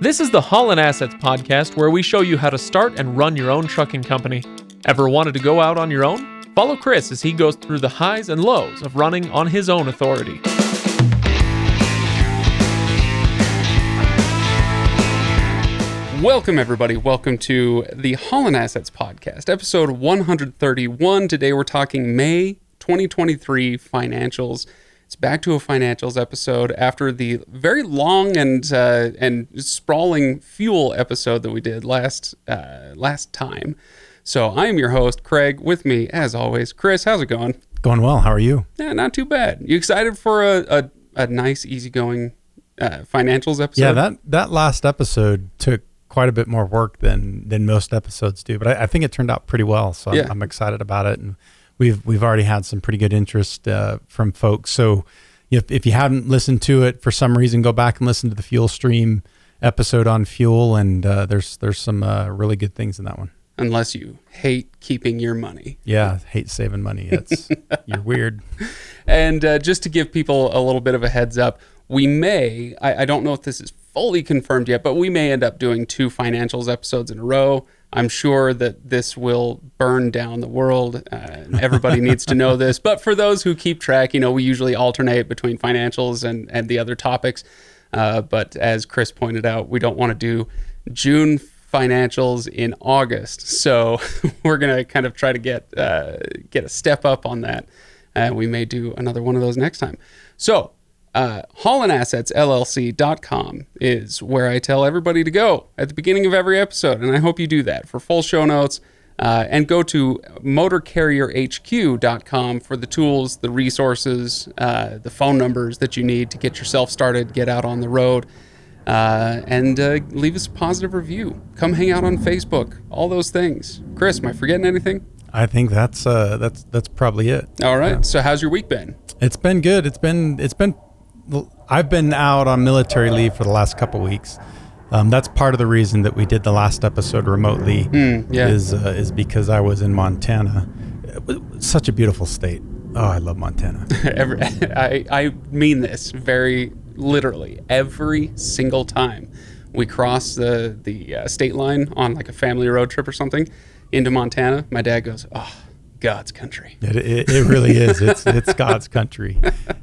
This is the Haulin Assets podcast, where we show you how to start and run your own trucking company. Ever wanted to go out on your own? Follow Chris as he goes through the highs and lows of running on his own authority. Welcome, everybody. Welcome to the Haulin Assets podcast, episode 131. Today, we're talking May 2023 financials. It's back to a financials episode after the very long and sprawling fuel episode that we did last time. So I am your host, Craig. With me, as always, Chris. How's it going? Going well. How are you? Yeah, not too bad. You excited for a nice, easygoing financials episode? Yeah, that last episode took quite a bit more work than most episodes do, but I think it turned out pretty well. So yeah. I'm excited about it, and we've already had some pretty good interest from folks. So if you haven't listened to it for some reason, go back and listen to the Fuel Stream episode on fuel, and there's some really good things in that one. Unless you hate keeping your money. Yeah, hate saving money. You're weird. And just to give people a little bit of a heads up, we may, I don't know if this is fully confirmed yet, but we may end up doing two financials episodes in a row. I'm sure that this will burn down the world. Everybody needs to know this. But for those who keep track, we usually alternate between financials and the other topics. But as Chris pointed out, we don't want to do June financials in August. So we're going to kind of try to get a step up on that. We may do another one of those next time. So haulinassetsllc.com is where I tell everybody to go at the beginning of every episode, and I hope you do that for full show notes, and go to motorcarrierhq.com for the tools, the resources, the phone numbers that you need to get yourself started, get out on the road, and leave us a positive review. Come hang out on Facebook, all those things. Chris, am I forgetting anything? I think that's probably it. All right. Yeah. So how's your week been? It's been good. It's been I've been out on military leave for the last couple of weeks. That's part of the reason that we did the last episode remotely. Is because I was in Montana. Such a beautiful state. Oh, I love Montana. I mean this very literally. Every single time we cross the state line on like a family road trip or something into Montana, my dad goes, "Oh, God's country." It really is. It's God's country.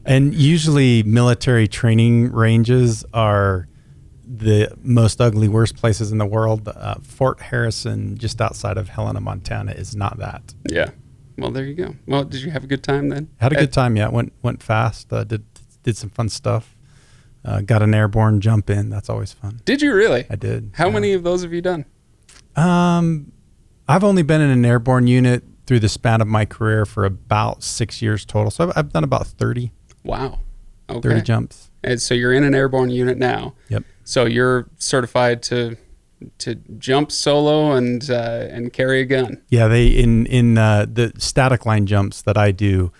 And usually military training ranges are the most ugly, worst places in the world. Fort Harrison, just outside of Helena, Montana, is not that. Yeah. Well, there you go. Well, did you have a good time then? Had a good time, yeah. Went fast. Did some fun stuff. Got an airborne jump in. That's always fun. Did you really? I did. How many of those have you done? I've only been in an airborne unit through the span of my career for about 6 years total. So I've done about 30. Wow. Okay. 30 jumps. And so you're in an airborne unit now. Yep. So you're certified to jump solo and carry a gun. Yeah, they in the static line jumps that I do,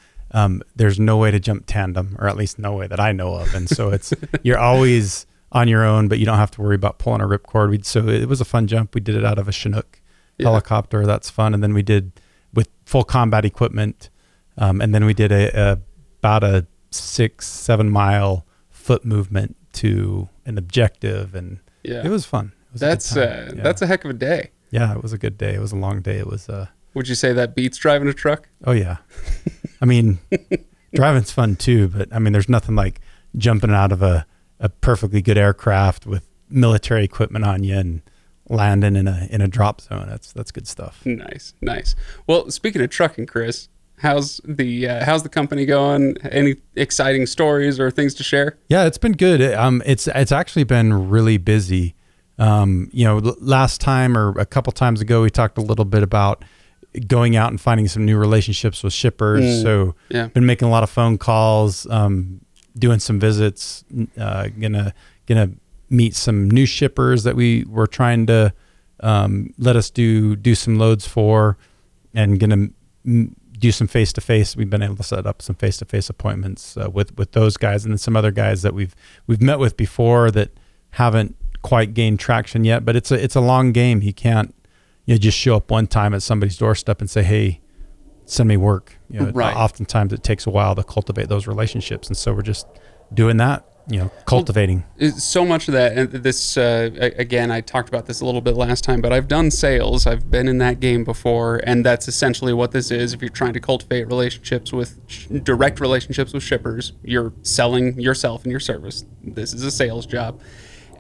there's no way to jump tandem, or at least no way that I know of. And so it's you're always on your own, but you don't have to worry about pulling a ripcord. So it was a fun jump. We did it out of a Chinook helicopter. That's fun. And then we did with full combat equipment. And then we did about a 6-7 mile foot movement to an objective. And it was fun. It was that's a heck of a day. Yeah, it was a good day. It was a long day. It was, would you say that beats driving a truck? Oh yeah. I mean, driving's fun too, but I mean, there's nothing like jumping out of a perfectly good aircraft with military equipment on you and landing in a drop zone. That's good stuff. Nice. Well, speaking of trucking, Chris, how's the company going? Any exciting stories or things to share? Yeah, it's been good. It's actually been really busy. Last time or a couple times ago, we talked a little bit about going out and finding some new relationships with shippers. Been making a lot of phone calls, doing some visits, gonna meet some new shippers that we were trying to let us do some loads for, and gonna do some face-to-face. We've been able to set up some face-to-face appointments with those guys, and then some other guys that we've met with before that haven't quite gained traction yet. But it's a long game. You can't just show up one time at somebody's doorstep and say, "Hey, send me work." Right. Oftentimes it takes a while to cultivate those relationships, and so we're just doing that cultivating. Well, so much of that, and this again, I talked about this a little bit last time, but I've done sales. I've been in that game before, and that's essentially what this is. If you're trying to cultivate relationships with direct relationships with shippers, you're selling yourself and your service. This is a sales job.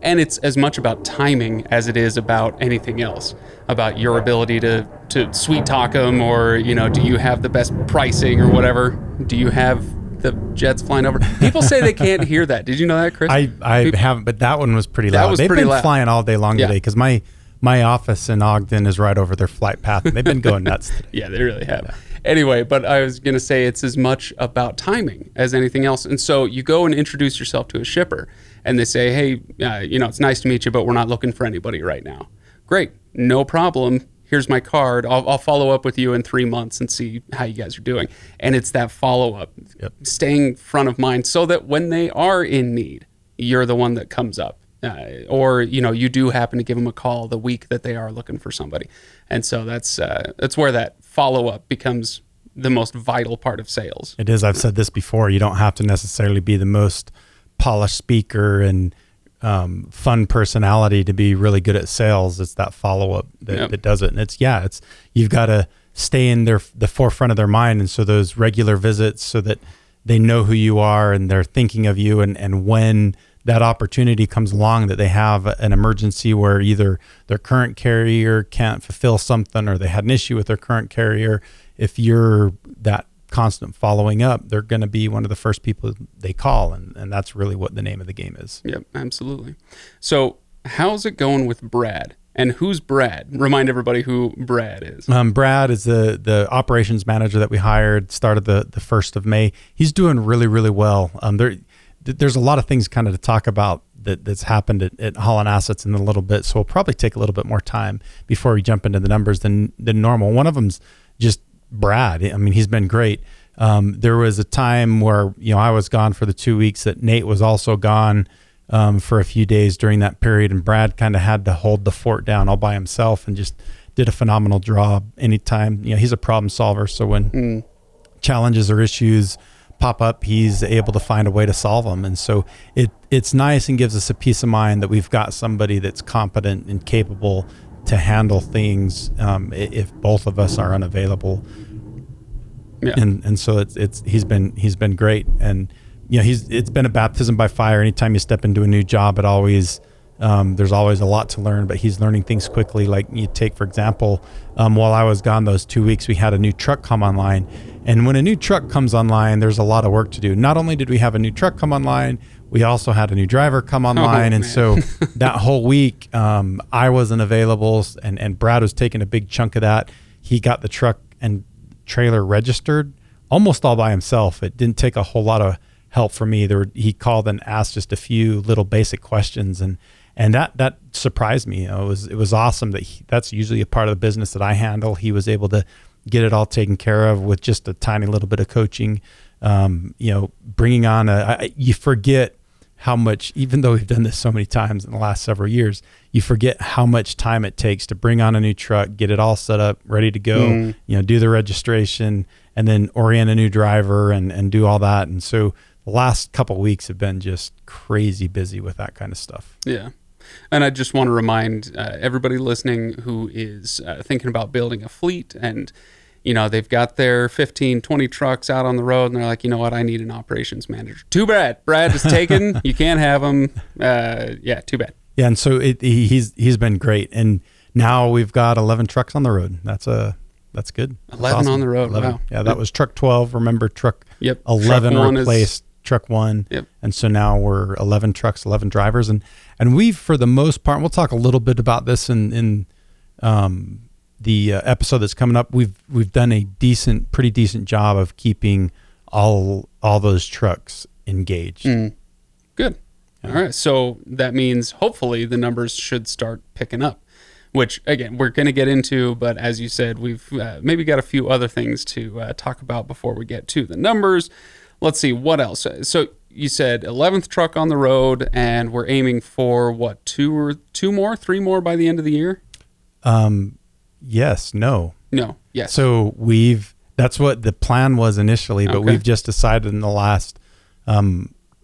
And it's as much about timing as it is about anything else, about your ability to sweet talk them, or, do you have the best pricing or whatever? Do you have the jets flying over? People say they can't hear that. Did you know that, Chris? I haven't, but that one was pretty loud. They've been flying all day long today, because my office in Ogden is right over their flight path, and they've been going nuts today. Yeah, they really have. Yeah. Anyway, but I was going to say it's as much about timing as anything else. And so you go and introduce yourself to a shipper, and they say, hey, it's nice to meet you, but we're not looking for anybody right now. Great. No problem. Here's my card. I'll follow up with you in 3 months and see how you guys are doing. And it's that follow-up, staying front of mind, so that when they are in need, you're the one that comes up. Or, you do happen to give them a call the week that they are looking for somebody. And so that's where that follow-up becomes the most vital part of sales. It is. I've said this before. You don't have to necessarily be the most polished speaker and fun personality to be really good at sales. It's that follow-up that does it. And it's you've got to stay in the forefront of their mind. And so those regular visits, so that they know who you are and they're thinking of you, and when that opportunity comes along that they have an emergency where either their current carrier can't fulfill something, or they had an issue with their current carrier, if you're that constant following up, they're going to be one of the first people they call. And that's really what the name of the game is. Yep, absolutely. So how's it going with Brad? And who's Brad? Remind everybody who Brad is. Brad is the operations manager that we hired, started the 1st of May. He's doing really, really well. There's a lot of things kind of to talk about that's happened at Haulin Assets in a little bit. So we'll probably take a little bit more time before we jump into the numbers than normal. One of them's just Brad. I mean, he's been great. There was a time where, I was gone for the 2 weeks that Nate was also gone for a few days during that period. And Brad kind of had to hold the fort down all by himself and just did a phenomenal job anytime. He's a problem solver. So when challenges or issues pop up, he's able to find a way to solve them. And so it's nice and gives us a peace of mind that we've got somebody that's competent and capable to handle things if both of us are unavailable. Yeah. And so he's been great. And it's been a baptism by fire. Anytime you step into a new job, it always there's always a lot to learn, but he's learning things quickly. Like you take, for example, while I was gone those 2 weeks, we had a new truck come online. And when a new truck comes online, there's a lot of work to do. Not only did we have a new truck come online, we also had a new driver come online. Oh, and so that whole week, I wasn't available, and Brad was taking a big chunk of that. He got the truck and trailer registered almost all by himself. It didn't take a whole lot of help for me. He called and asked just a few little basic questions, and that surprised me. It was awesome that that's usually a part of the business that I handle. He was able to get it all taken care of with just a tiny little bit of coaching. Bringing on you forget how much, even though we've done this so many times in the last several years, you forget how much time it takes to bring on a new truck, get it all set up, ready to go, do the registration, and then orient a new driver and do all that. And so the last couple of weeks have been just crazy busy with that kind of stuff. Yeah. And I just want to remind everybody listening who is thinking about building a fleet, and they've got their 15, 20 trucks out on the road, and they're like, you know what, I need an operations manager. Too bad. Brad is taken. You can't have him. Too bad. Yeah, and so he's been great. And now we've got 11 trucks on the road. That's good. That's 11 awesome. On the road. 11. Wow. Yeah, that was truck 12. Remember, truck 11 truck replaced truck 1. Yep. And so now we're 11 trucks, 11 drivers. And we've, for the most part, we'll talk a little bit about this in the episode that's coming up. We've done a pretty decent job of keeping all those trucks engaged. Good. Yeah. All right. So that means hopefully the numbers should start picking up, which again, we're going to get into, but as you said, we've maybe got a few other things to talk about before we get to the numbers. Let's see what else. So you said 11th truck on the road, and we're aiming for what, three more by the end of the year? Yes. No. Yes. So that's what the plan was initially, but we've just decided in the last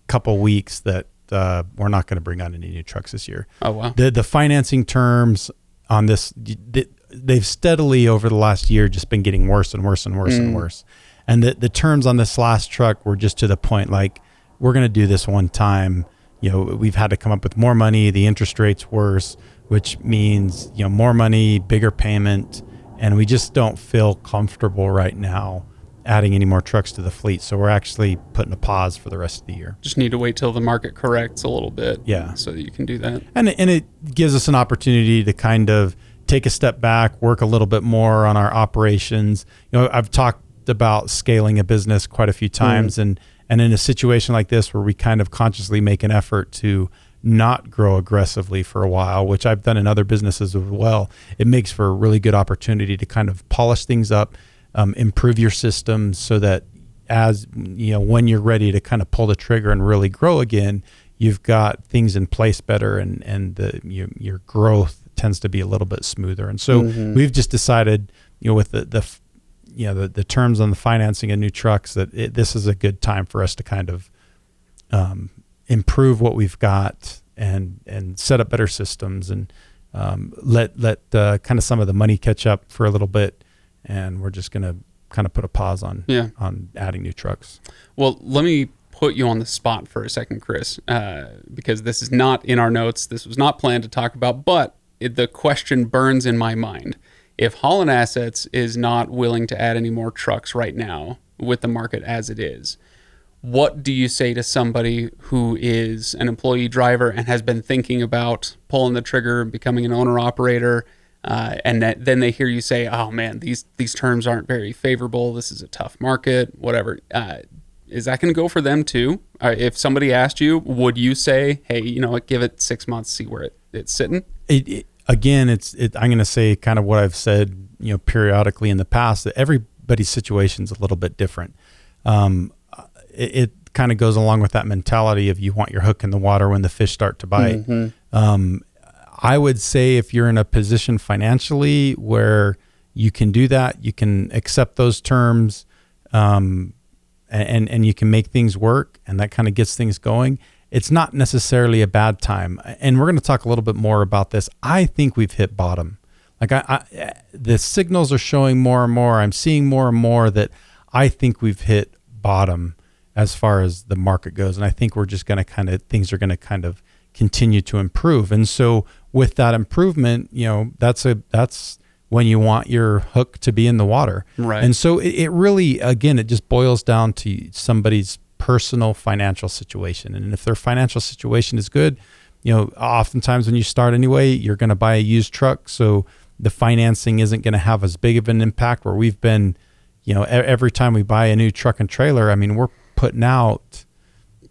couple weeks that we're not going to bring on any new trucks this year. Oh, wow. The financing terms on this, they've steadily over the last year just been getting worse and worse and worse and worse. And the terms on this last truck were just to the point, like, we're going to do this one time. You know, we've had to come up with more money. The interest rate's worse, which means, you know, more money, bigger payment. And we just don't feel comfortable right now adding any more trucks to the fleet. So we're actually putting a pause for the rest of the year. Just need to wait till the market corrects a little bit. Yeah. So that you can do that. And it gives us an opportunity to kind of take a step back, work a little bit more on our operations. You know, I've talked about scaling a business quite a few times, and in a situation like this where we kind of consciously make an effort to not grow aggressively for a while, which I've done in other businesses as well, it makes for a really good opportunity to kind of polish things up, improve your systems, so that as you know, when you're ready to kind of pull the trigger and really grow again, you've got things in place better, and your growth tends to be a little bit smoother. And so we've just decided, you know, with the terms on the financing of new trucks, that this is a good time for us to kind of improve what we've got and set up better systems, and let kind of some of the money catch up for a little bit. And we're just going to kind of put a pause on adding new trucks. Well, let me put you on the spot for a second, Chris, because this is not in our notes. This was not planned to talk about, but the question burns in my mind. If Haulin Assets is not willing to add any more trucks right now with the market as it is, what do you say to somebody who is an employee driver and has been thinking about pulling the trigger and becoming an owner-operator, and then they hear you say, oh, man, these terms aren't very favorable. This is a tough market, whatever. Is that going to go for them, too? If somebody asked you, would you say, hey, you know what, give it 6 months, see where it's sitting? I'm going to say kind of what I've said, you know, periodically in the past, that everybody's situation's a little bit different. It kind of goes along with that mentality of you want your hook in the water when the fish start to bite. I would say if you're in a position financially where you can do that, you can accept those terms, and you can make things work, and that kind of gets things going. It's not necessarily a bad time. And we're going to talk a little bit more about this. I think we've hit bottom. Like the signals are showing more and more. I'm seeing more and more that I think we've hit bottom as far as the market goes. And I think we're just going to kind of, things are going to kind of continue to improve. And so with that improvement, you know, that's when you want your hook to be in the water. Right. And so it really, again, it just boils down to somebody's personal financial situation. And if their financial situation is good, you know, oftentimes when you start anyway, you're going to buy a used truck. So the financing isn't going to have as big of an impact, where we've been, you know, every time we buy a new truck and trailer, I mean, we're putting out, you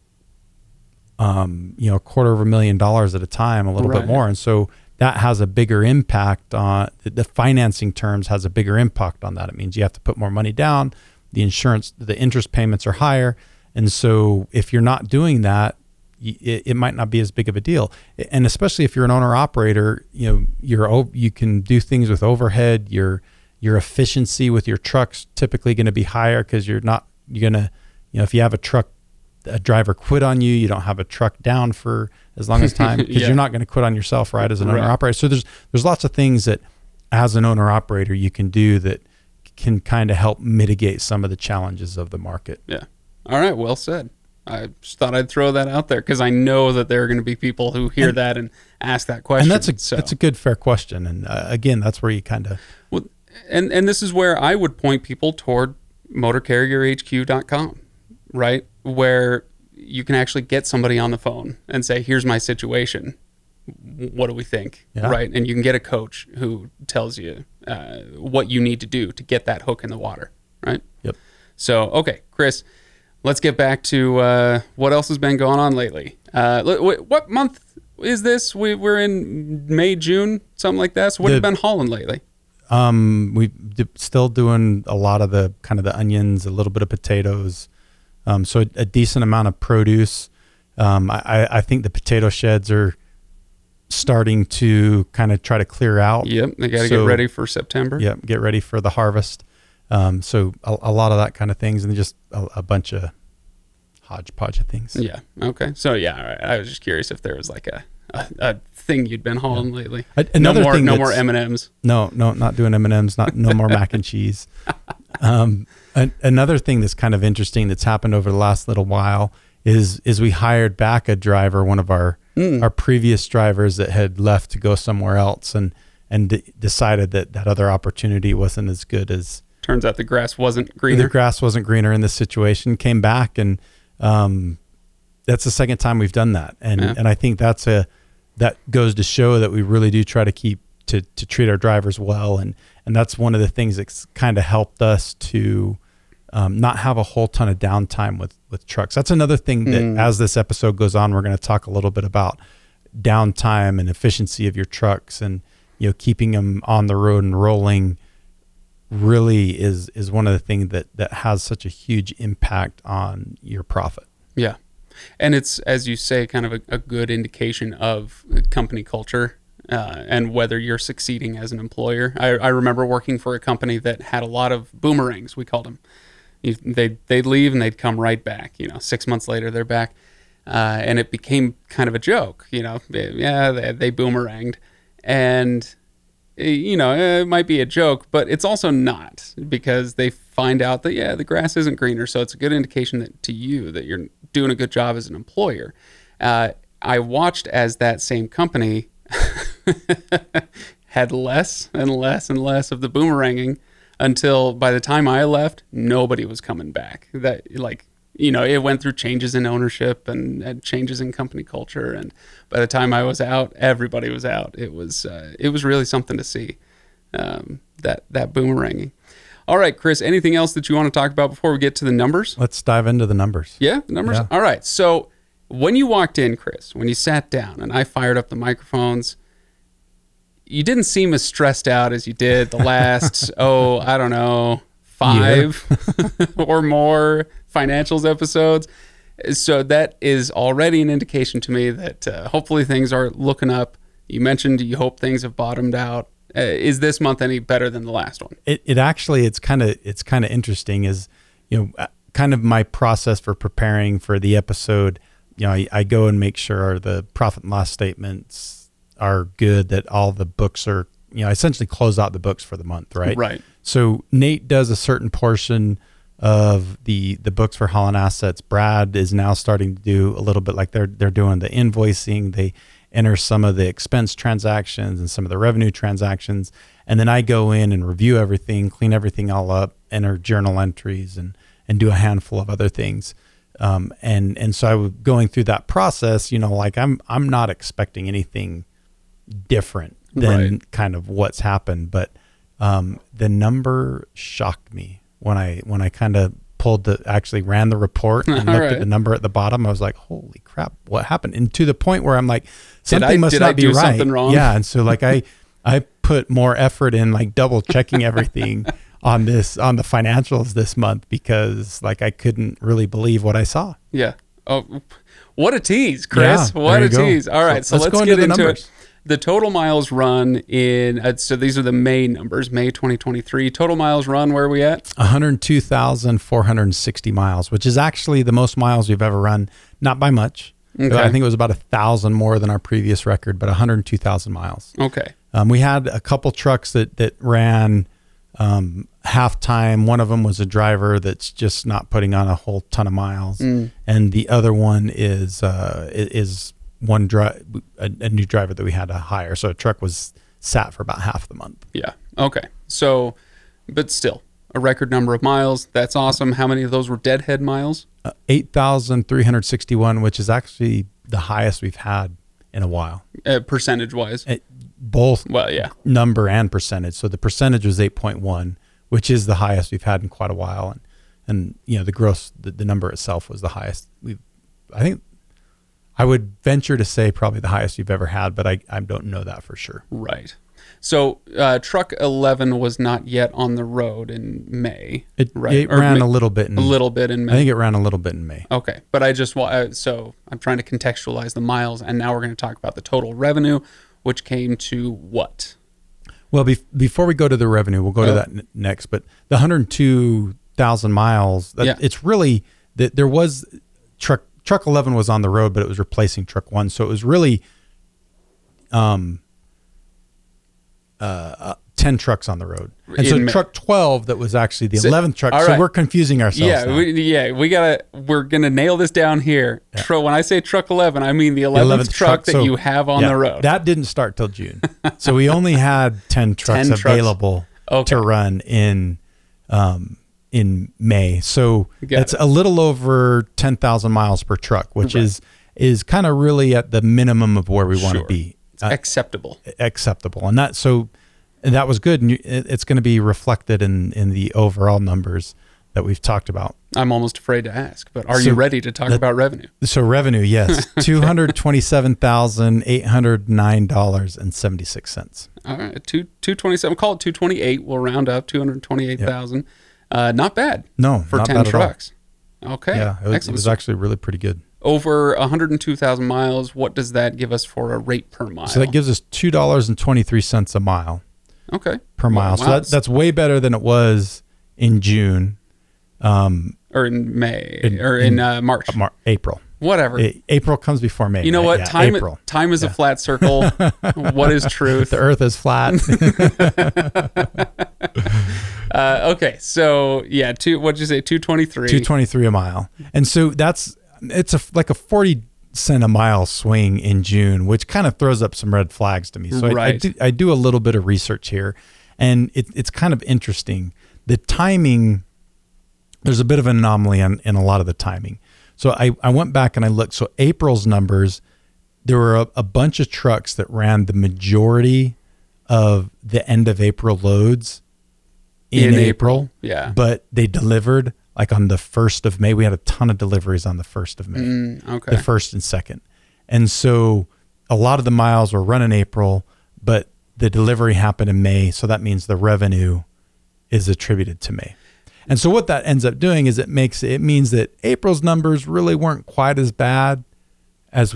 know, $250,000 at a time, a little bit more. And so that has a bigger impact on the financing terms, has a bigger impact on that. It means you have to put more money down, the insurance, the interest payments are higher. And so if you're not doing that, it might not be as big of a deal. And especially if you're an owner operator, you know, you can do things with overhead. Your efficiency with your trucks typically going to be higher, because you're going to, you know, if you have a truck, a driver quit on you, you don't have a truck down for as long as time, because you're not going to quit on yourself, right, as an owner operator. So there's lots of things that as an owner operator you can do that can kind of help mitigate some of the challenges of the market. Yeah. All right. Well said. I just thought I'd throw that out there, because I know that there are going to be people who hear that and ask that question. And that's a good, fair question. And again, that's where you kind of, well, and this is where I would point people toward motorcarrierhq.com, right? Where you can actually get somebody on the phone and say, here's my situation. What do we think? Yeah. Right. And you can get a coach who tells you what you need to do to get that hook in the water. Right. Yep. So, okay, Chris, let's get back to what else has been going on lately. What month is this? We're in May, June, something like that. So what have you been hauling lately? We're still doing a lot of the kind of the onions, a little bit of potatoes. So a decent amount of produce. I think the potato sheds are starting to kind of try to clear out. Yep. They got to get ready for September. Yep. Get ready for the harvest. So a lot of that kind of things, and just a bunch of hodgepodge of things. Yeah. Okay. So yeah, all right. I was just curious if there was like a thing you'd been hauling lately. No more M&Ms. No, not doing M&Ms. No more mac and cheese. Another thing that's kind of interesting that's happened over the last little while is we hired back a driver, one of our previous drivers that had left to go somewhere else and decided that other opportunity wasn't as good as. Turns out the grass wasn't greener. The grass wasn't greener in this situation. Came back and that's the second time we've done that. And I think that goes to show that we really do try to keep to treat our drivers well. And that's one of the things that's kind of helped us to not have a whole ton of downtime with trucks. That's another thing that as this episode goes on, we're going to talk a little bit about downtime and efficiency of your trucks and, you know, keeping them on the road and rolling really is one of the things that has such a huge impact on your profit. Yeah. And it's, as you say, kind of a good indication of company culture and whether you're succeeding as an employer. I remember working for a company that had a lot of boomerangs, we called them. They'd leave and they'd come right back. 6 months later, they're back. And it became kind of a joke, they boomeranged. And, it might be a joke, but it's also not, because they find out that, the grass isn't greener. So it's a good indication that you're doing a good job as an employer. I watched as that same company had less and less and less of the boomeranging until by the time I left, nobody was coming back. That it went through changes in ownership and changes in company culture. And by the time I was out, everybody was out. It was really something to see, that boomeranging. All right, Chris, anything else that you want to talk about before we get to the numbers? Let's dive into the numbers. Yeah, the numbers. Yeah. All right. So when you walked in, Chris, when you sat down and I fired up the microphones, you didn't seem as stressed out as you did the last, I don't know, 5 or more financials episodes. So that is already an indication to me that hopefully things are looking up. You mentioned you hope things have bottomed out. Is this month any better than the last one? It actually, it's kind of interesting is, kind of my process for preparing for the episode. I go and make sure the profit and loss statements are good, that all the books are, I essentially close out the books for the month, right? Right. So Nate does a certain portion of the books for Haulin Assets. Brad is now starting to do a little bit, like they're doing the invoicing. They enter some of the expense transactions and some of the revenue transactions. And then I go in and review everything, clean everything all up, enter journal entries and do a handful of other things. And so I was going through that process, I'm not expecting anything different than kind of what's happened. But, the number shocked me when I kind of ran the report and looked at the number at the bottom. I was like, holy crap, what happened? And to the point where I'm like, something must not be right. Wrong? Yeah. And so I put more effort in double checking everything on the financials this month, because I couldn't really believe what I saw. Yeah. Oh, what a tease, Chris. Yeah, what a tease. All right. So let's get into it. The total miles run so these are the May numbers, May 2023. Total miles run, where are we at? 102,460 miles, which is actually the most miles we've ever run. Not by much. Okay. I think it was about 1,000 more than our previous record, but 102,000 miles. Okay. We had a couple trucks that ran half time. One of them was a driver that's just not putting on a whole ton of miles, and the other one is a new driver that we had to hire. So a truck was sat for about half the month. Yeah. Okay. So, but still a record number of miles. That's awesome. How many of those were deadhead miles? 8,361, which is actually the highest we've had in a while. Percentage wise. Both number and percentage. So the percentage was 8.1, which is the highest we've had in quite a while. And the gross, the number itself was the highest. I would venture to say probably the highest you've ever had, but I don't know that for sure. Right. So truck 11 was not yet on the road in May. It ran a little bit in May. I think it ran a little bit in May. Okay. But so I'm trying to contextualize the miles, and now we're going to talk about the total revenue, which came to what? Well, before we go to the revenue, we'll go to that next, but the 102,000 miles, it's really that there was truck 11 was on the road, but it was replacing truck 1. So it was really 10 trucks on the road. And so truck 12, that was actually the 11th truck. Right. So we're confusing ourselves. Yeah. We're going to nail this down here. Yeah. When I say truck 11, I mean the 11th truck that you have on the road. That didn't start till June. So we only had 10 trucks available to run in May. So that's a little over 10,000 miles per truck, which is kind of really at the minimum of where we want to be. It's acceptable. And that was good. And it's going to be reflected in the overall numbers that we've talked about. I'm almost afraid to ask, but are you ready to talk about revenue? So revenue, yes. $227,809.76. All right. 227, call it 228. We'll round up 228,000. Yep. Not bad. No, for 10 trucks. Okay. Yeah, it was actually really pretty good. Over 102,000 miles. What does that give us for a rate per mile? So that gives us $2.23 a mile. Okay. Per mile. Wow. So that's way better than it was in June. Or in May, or in March. April. Whatever. April comes before May. You know what? Yeah, time is a flat circle. What is truth? The earth is flat. Okay. So yeah, what'd you say? 223. 223 a mile. And so it's like a 40 cent a mile swing in June, which kind of throws up some red flags to me. So I do a little bit of research here, and it's kind of interesting. The timing, there's a bit of an anomaly in a lot of the timing. So I went back and I looked. So April's numbers, there were a bunch of trucks that ran the majority of the end of April loads in April. Yeah. But they delivered like on the 1st of May. We had a ton of deliveries on the 1st of May, the 1st and 2nd. And so a lot of the miles were run in April, but the delivery happened in May. So that means the revenue is attributed to May. And so what that ends up doing is it means that April's numbers really weren't quite as bad as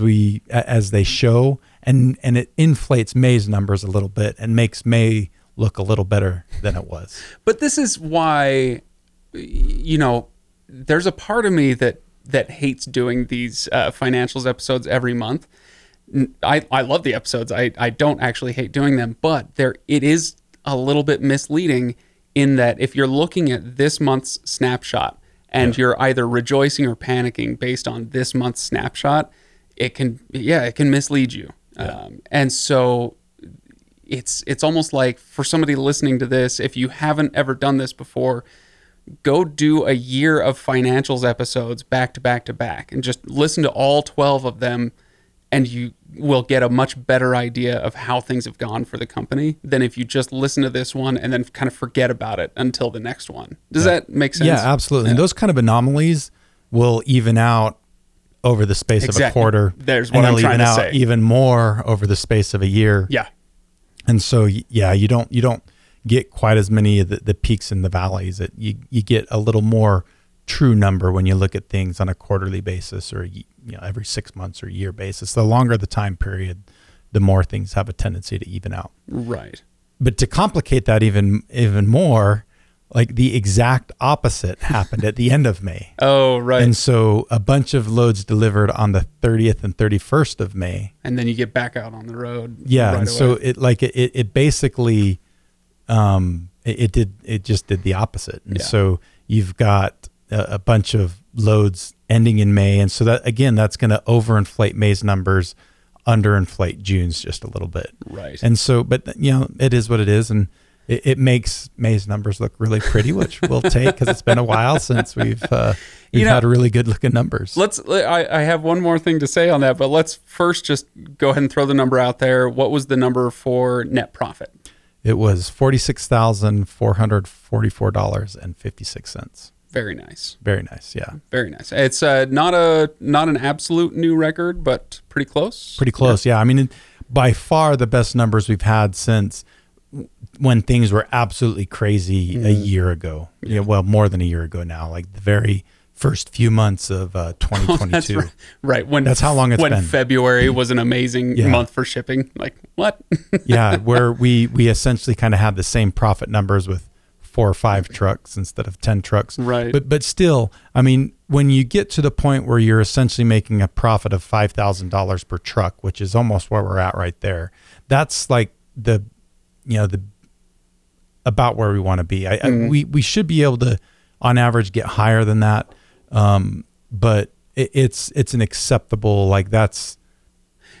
they show. And it inflates May's numbers a little bit and makes May look a little better than it was. But this is why, you know, there's a part of me that hates doing these financials episodes every month. I love the episodes. I don't actually hate doing them, but it is a little bit misleading in that if you're looking at this month's snapshot and you're either rejoicing or panicking based on this month's snapshot, it can mislead you. Yeah. And so it's almost like for somebody listening to this, if you haven't ever done this before, go do a year of financials episodes back to back to back and just listen to all 12 of them, and you will get a much better idea of how things have gone for the company than if you just listen to this one and then kind of forget about it until the next one. Does that make sense? Yeah, absolutely. Yeah. And those kind of anomalies will even out over the space of a quarter. There's what I'm trying to say. Even more over the space of a year. Yeah. And so, yeah, you don't get quite as many of the peaks and the valleys. That you get a little more true number when you look at things on a quarterly basis or every 6 months or year basis. The longer the time period, the more things have a tendency to even out. Right. But to complicate that even more, like the exact opposite happened at the end of May. Oh, right. And so a bunch of loads delivered on the 30th and 31st of May. And then you get back out on the road. Yeah. Right. And away. So it basically, it just did the opposite. And so you've got a bunch of loads ending in May. And so that, again, that's going to overinflate May's numbers, underinflate June's just a little bit. Right. And so, but it is what it is. And it makes May's numbers look really pretty, which we'll take because it's been a while since we've had really good looking numbers. I have one more thing to say on that, but let's first just go ahead and throw the number out there. What was the number for net profit? It was $46,444.56. Very nice. Very nice. Yeah. Very nice. It's not an absolute new record, but pretty close. Pretty close. Yeah. I mean, by far the best numbers we've had since when things were absolutely crazy a year ago. Yeah. Well, more than a year ago now, like the very first few months of 2022. That's right. That's how long it's been. When February was an amazing month for shipping. Like what? Where we essentially kind of had the same profit numbers with 4 or 5 trucks instead of 10 trucks. Right. But still, I mean, when you get to the point where you're essentially making a profit of $5,000 per truck, which is almost where we're at right there, that's like the, you know, the about where we want to be. We should be able to, on average, get higher than that. But it's an acceptable, like that's,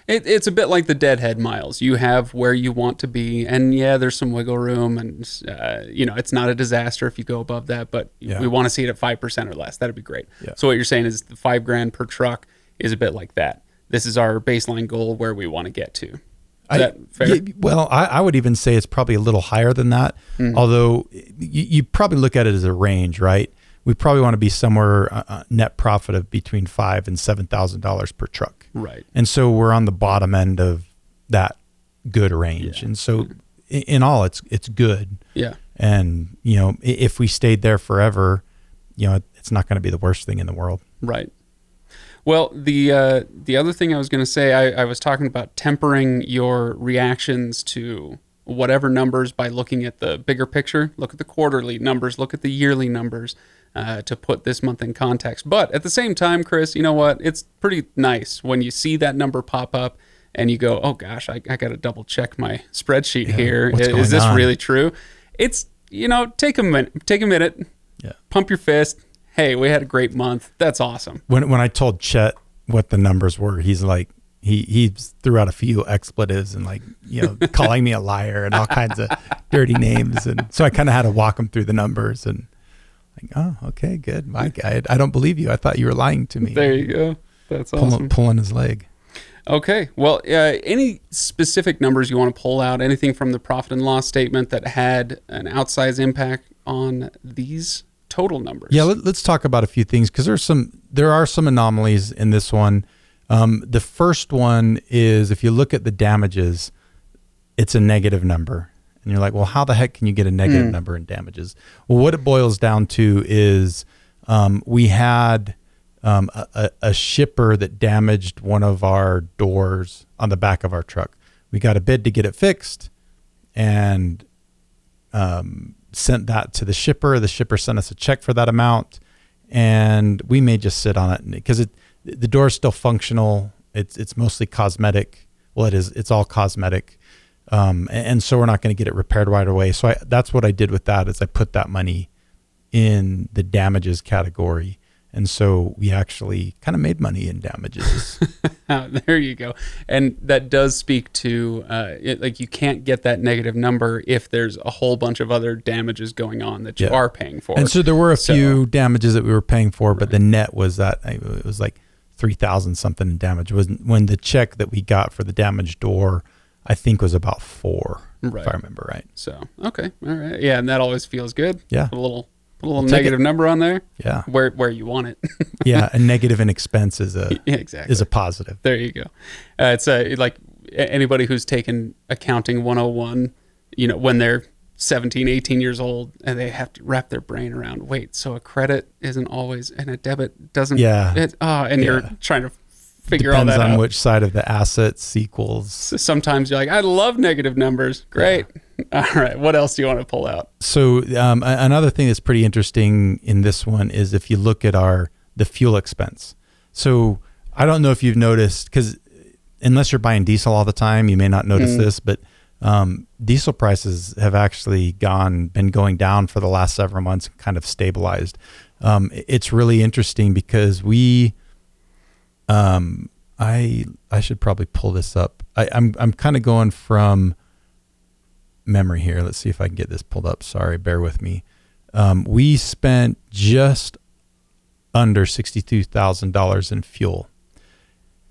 It's a bit like the deadhead miles. You have where you want to be, and yeah, there's some wiggle room, and you know, it's not a disaster if you go above that, but yeah, we want to see it at 5% or less. That'd be great. Yeah. So what you're saying is the $5,000 per truck is a bit like that. This is our baseline goal where we want to get to. Is that fair? Well, I would even say it's probably a little higher than that, although you probably look at it as a range, right? We probably want to be somewhere net profit of between $5,000 and $7,000 per truck. Right. And so we're on the bottom end of that good range. Yeah. And so in all, it's good. Yeah. And, you know, if we stayed there forever, you know, it's not going to be the worst thing in the world. Right. Well, the other thing I was going to say, I was talking about tempering your reactions to whatever numbers by looking at the bigger picture. Look at the quarterly numbers, look at the yearly numbers. To put this month in context. But at the same time, Chris, you know what? It's pretty nice when you see that number pop up and you go, oh gosh, I got to double check my spreadsheet here. Is this really true? It's, you know, take a minute, yeah, pump your fist. Hey, we had a great month. That's awesome. When I told Chet what the numbers were, he's like, he threw out a few expletives and like, you know, calling me a liar and all kinds of dirty names. And so I kind of had to walk him through the numbers and, like, oh, okay, good. My guy, I don't believe you. I thought you were lying to me. There you go. That's awesome. Pulling his leg. Okay. Well, any specific numbers you want to pull out? Anything from the profit and loss statement that had an outsized impact on these total numbers? Yeah, let's talk about a few things because there are some anomalies in this one. The first one is if you look at the damages, it's a negative number. And you're like, well, how the heck can you get a negative number in damages? Well, what it boils down to is we had a shipper that damaged one of our doors on the back of our truck. We got a bid to get it fixed and sent that to the shipper. The shipper sent us a check for that amount, and we may just sit on it because the door is still functional. It's mostly cosmetic. Well, it's all cosmetic. And so we're not going to get it repaired right away. So that's what I did with that is I put that money in the damages category. And so we actually kind of made money in damages. There you go. And that does speak to, like you can't get that negative number if there's a whole bunch of other damages going on that you are paying for. And so there were a few damages that we were paying for, but the net was that it was like 3,000 something in damage when the check that we got for the damaged door, I think was about 4, if I remember right. So, okay. All right. Yeah. And that always feels good. Yeah. Put a little negative number on there. Yeah. Where you want it. Yeah. A negative in expense is a positive. There you go. It's like anybody who's taken accounting 101, you know, when they're 17, 18 years old and they have to wrap their brain around, wait, so a credit isn't always, and a debit doesn't. Yeah. You're trying to figure all that out. Depends on which side of the assets equals. So sometimes you're like, I love negative numbers. Great. Yeah. All right. What else do you want to pull out? So another thing that's pretty interesting in this one is if you look at the fuel expense. So I don't know if you've noticed, because unless you're buying diesel all the time, you may not notice this, but diesel prices have actually been going down for the last several months, kind of stabilized. It's really interesting because I should probably pull this up. I'm kind of going from memory here. Let's see if I can get this pulled up. Sorry, bear with me. We spent just under $62,000 in fuel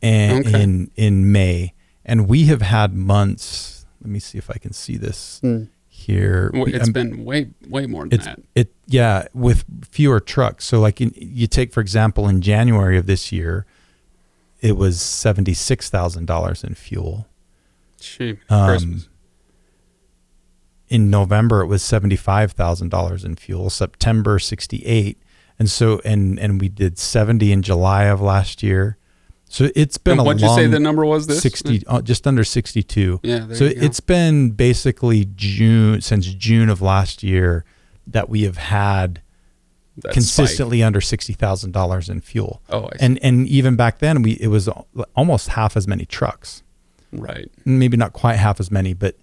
and in May, and we have had months. Let me see if I can see this here. It's been way more than that. With fewer trucks. So like you take, for example, in January of this year, it was $76,000 in fuel. In November, it was $75,000 in fuel. September, 68, and so and we did 70 in July of last year. So it's been a long. What did you say the number was? This 60, just under 62. Yeah. So it's been basically June since June of last year that we have had consistently under $60,000 in fuel. Oh, I see. And even back then it was almost half as many trucks. Right. Maybe not quite half as many, but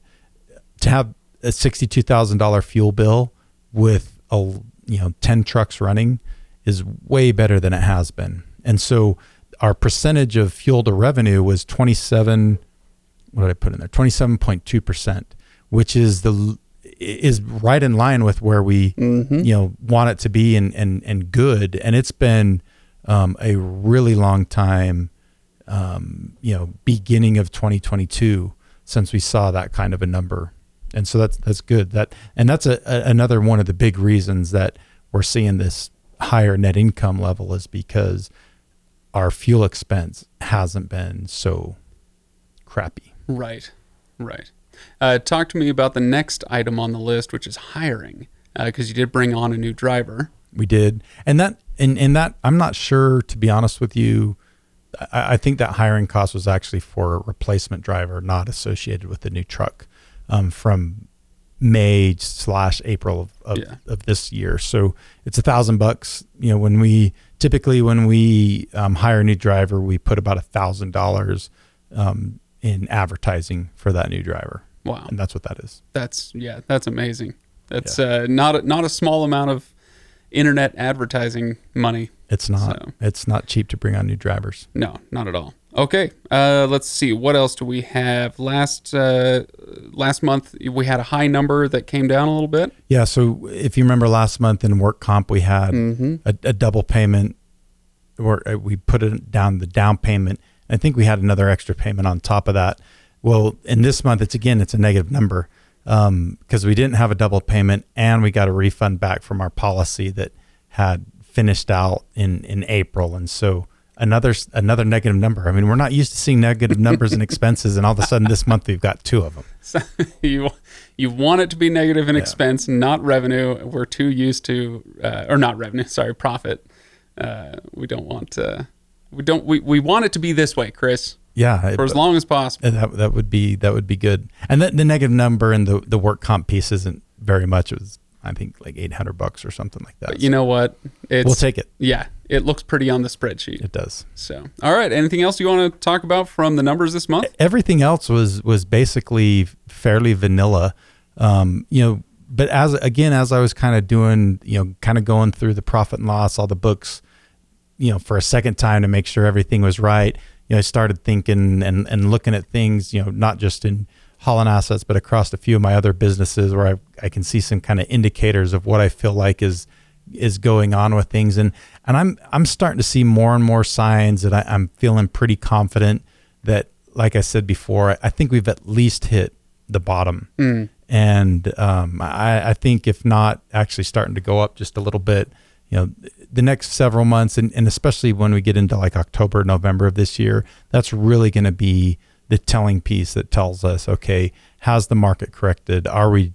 to have a $62,000 fuel bill with 10 trucks running is way better than it has been. And so our percentage of fuel to revenue was 27, what did I put in there? 27.2%, which is right in line with where we, want it to be and good. And it's been, a really long time, beginning of 2022 since we saw that kind of a number. And so that's good. That's another one of the big reasons that we're seeing this higher net income level is because our fuel expense hasn't been so crappy. Right. Talk to me about the next item on the list, which is hiring, because you did bring on a new driver. We did. And that I'm not sure, to be honest with you. I think that hiring cost was actually for a replacement driver, not associated with the new truck, from May/April of this year. So it's $1,000. When we hire a new driver, we put about $1,000, in advertising for that new driver. Wow. And that's what that is. That's amazing. That's not a small amount of internet advertising money. It's not. So. It's not cheap to bring on new drivers. No, not at all. Okay. Let's see. What else do we have? Last month, we had a high number that came down a little bit. Yeah. So if you remember last month in work comp, we had a double payment, or we put it down, the down payment. I think we had another extra payment on top of that. Well, in this month, it's a negative number, because we didn't have a double payment and we got a refund back from our policy that had finished out in April. And so another negative number. I mean, we're not used to seeing negative numbers and expenses, and all of a sudden this month we've got two of them. So you want it to be negative in expense, not revenue. We're too used to, or not revenue, sorry, profit. We don't want to. We want it to be this way, Chris. Yeah, for as long as possible. That would be good. And the negative number in the work comp piece isn't very much. It was, I think, like $800 or something like that. But you know what? We'll take it. Yeah, it looks pretty on the spreadsheet. It does. So, all right. Anything else you want to talk about from the numbers this month? Everything else was basically fairly vanilla. But as I was kind of doing, going through the profit and loss, all the books, for a second time to make sure everything was right. I started thinking and looking at things, not just in Haulin Assets, but across a few of my other businesses where I can see some kind of indicators of what I feel like is going on with things. And I'm starting to see more and more signs that I'm feeling pretty confident that, like I said before, I think we've at least hit the bottom. And I think if not actually starting to go up just a little bit, the next several months, and especially when we get into like October, November of this year, that's really going to be the telling piece that tells us, okay, has the market corrected? Are we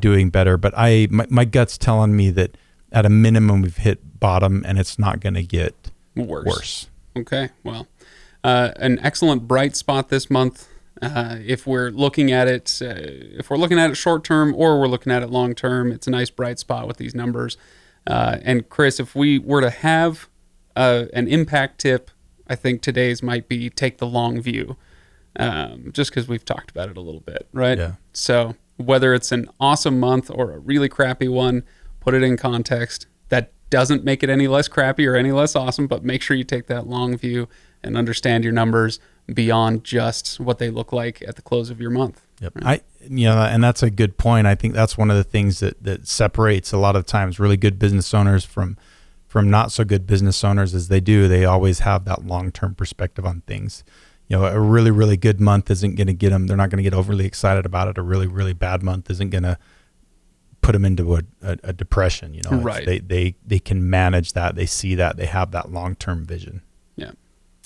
doing better? But my gut's telling me that at a minimum we've hit bottom and it's not going to get worse. Okay. Well, an excellent bright spot this month. If we're looking at it, short term or we're looking at it long term, it's a nice bright spot with these numbers. And Chris, if we were to have an impact tip, I think today's might be take the long view, just because we've talked about it a little bit, right? Yeah. So whether it's an awesome month or a really crappy one, put it in context. That doesn't make it any less crappy or any less awesome, but make sure you take that long view and understand your numbers beyond just what they look like at the close of your month. Yep. Right? And that's a good point. I think that's one of the things that separates a lot of times really good business owners from not so good business owners as they always have that long-term perspective on things. A really, really good month isn't going to get them. They're not going to get overly excited about it. A really, really bad month isn't going to put them into a depression. Right. They can manage that. They see that. They have that long-term vision. Yeah.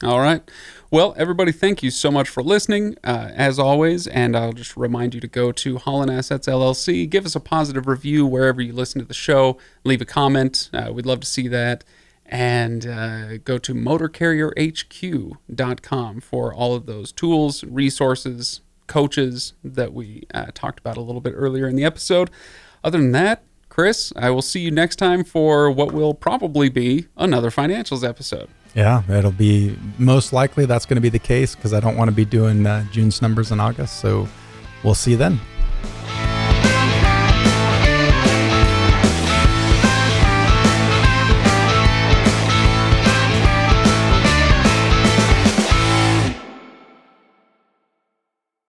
All right. Well, everybody, thank you so much for listening, as always. And I'll just remind you to go to Haulin Assets LLC. Give us a positive review wherever you listen to the show. Leave a comment. We'd love to see that. And go to motorcarrierhq.com for all of those tools, resources, coaches that we talked about a little bit earlier in the episode. Other than that, Chris, I will see you next time for what will probably be another financials episode. Yeah, it'll be most likely that's going to be the case because I don't want to be doing June's numbers in August. So we'll see you then.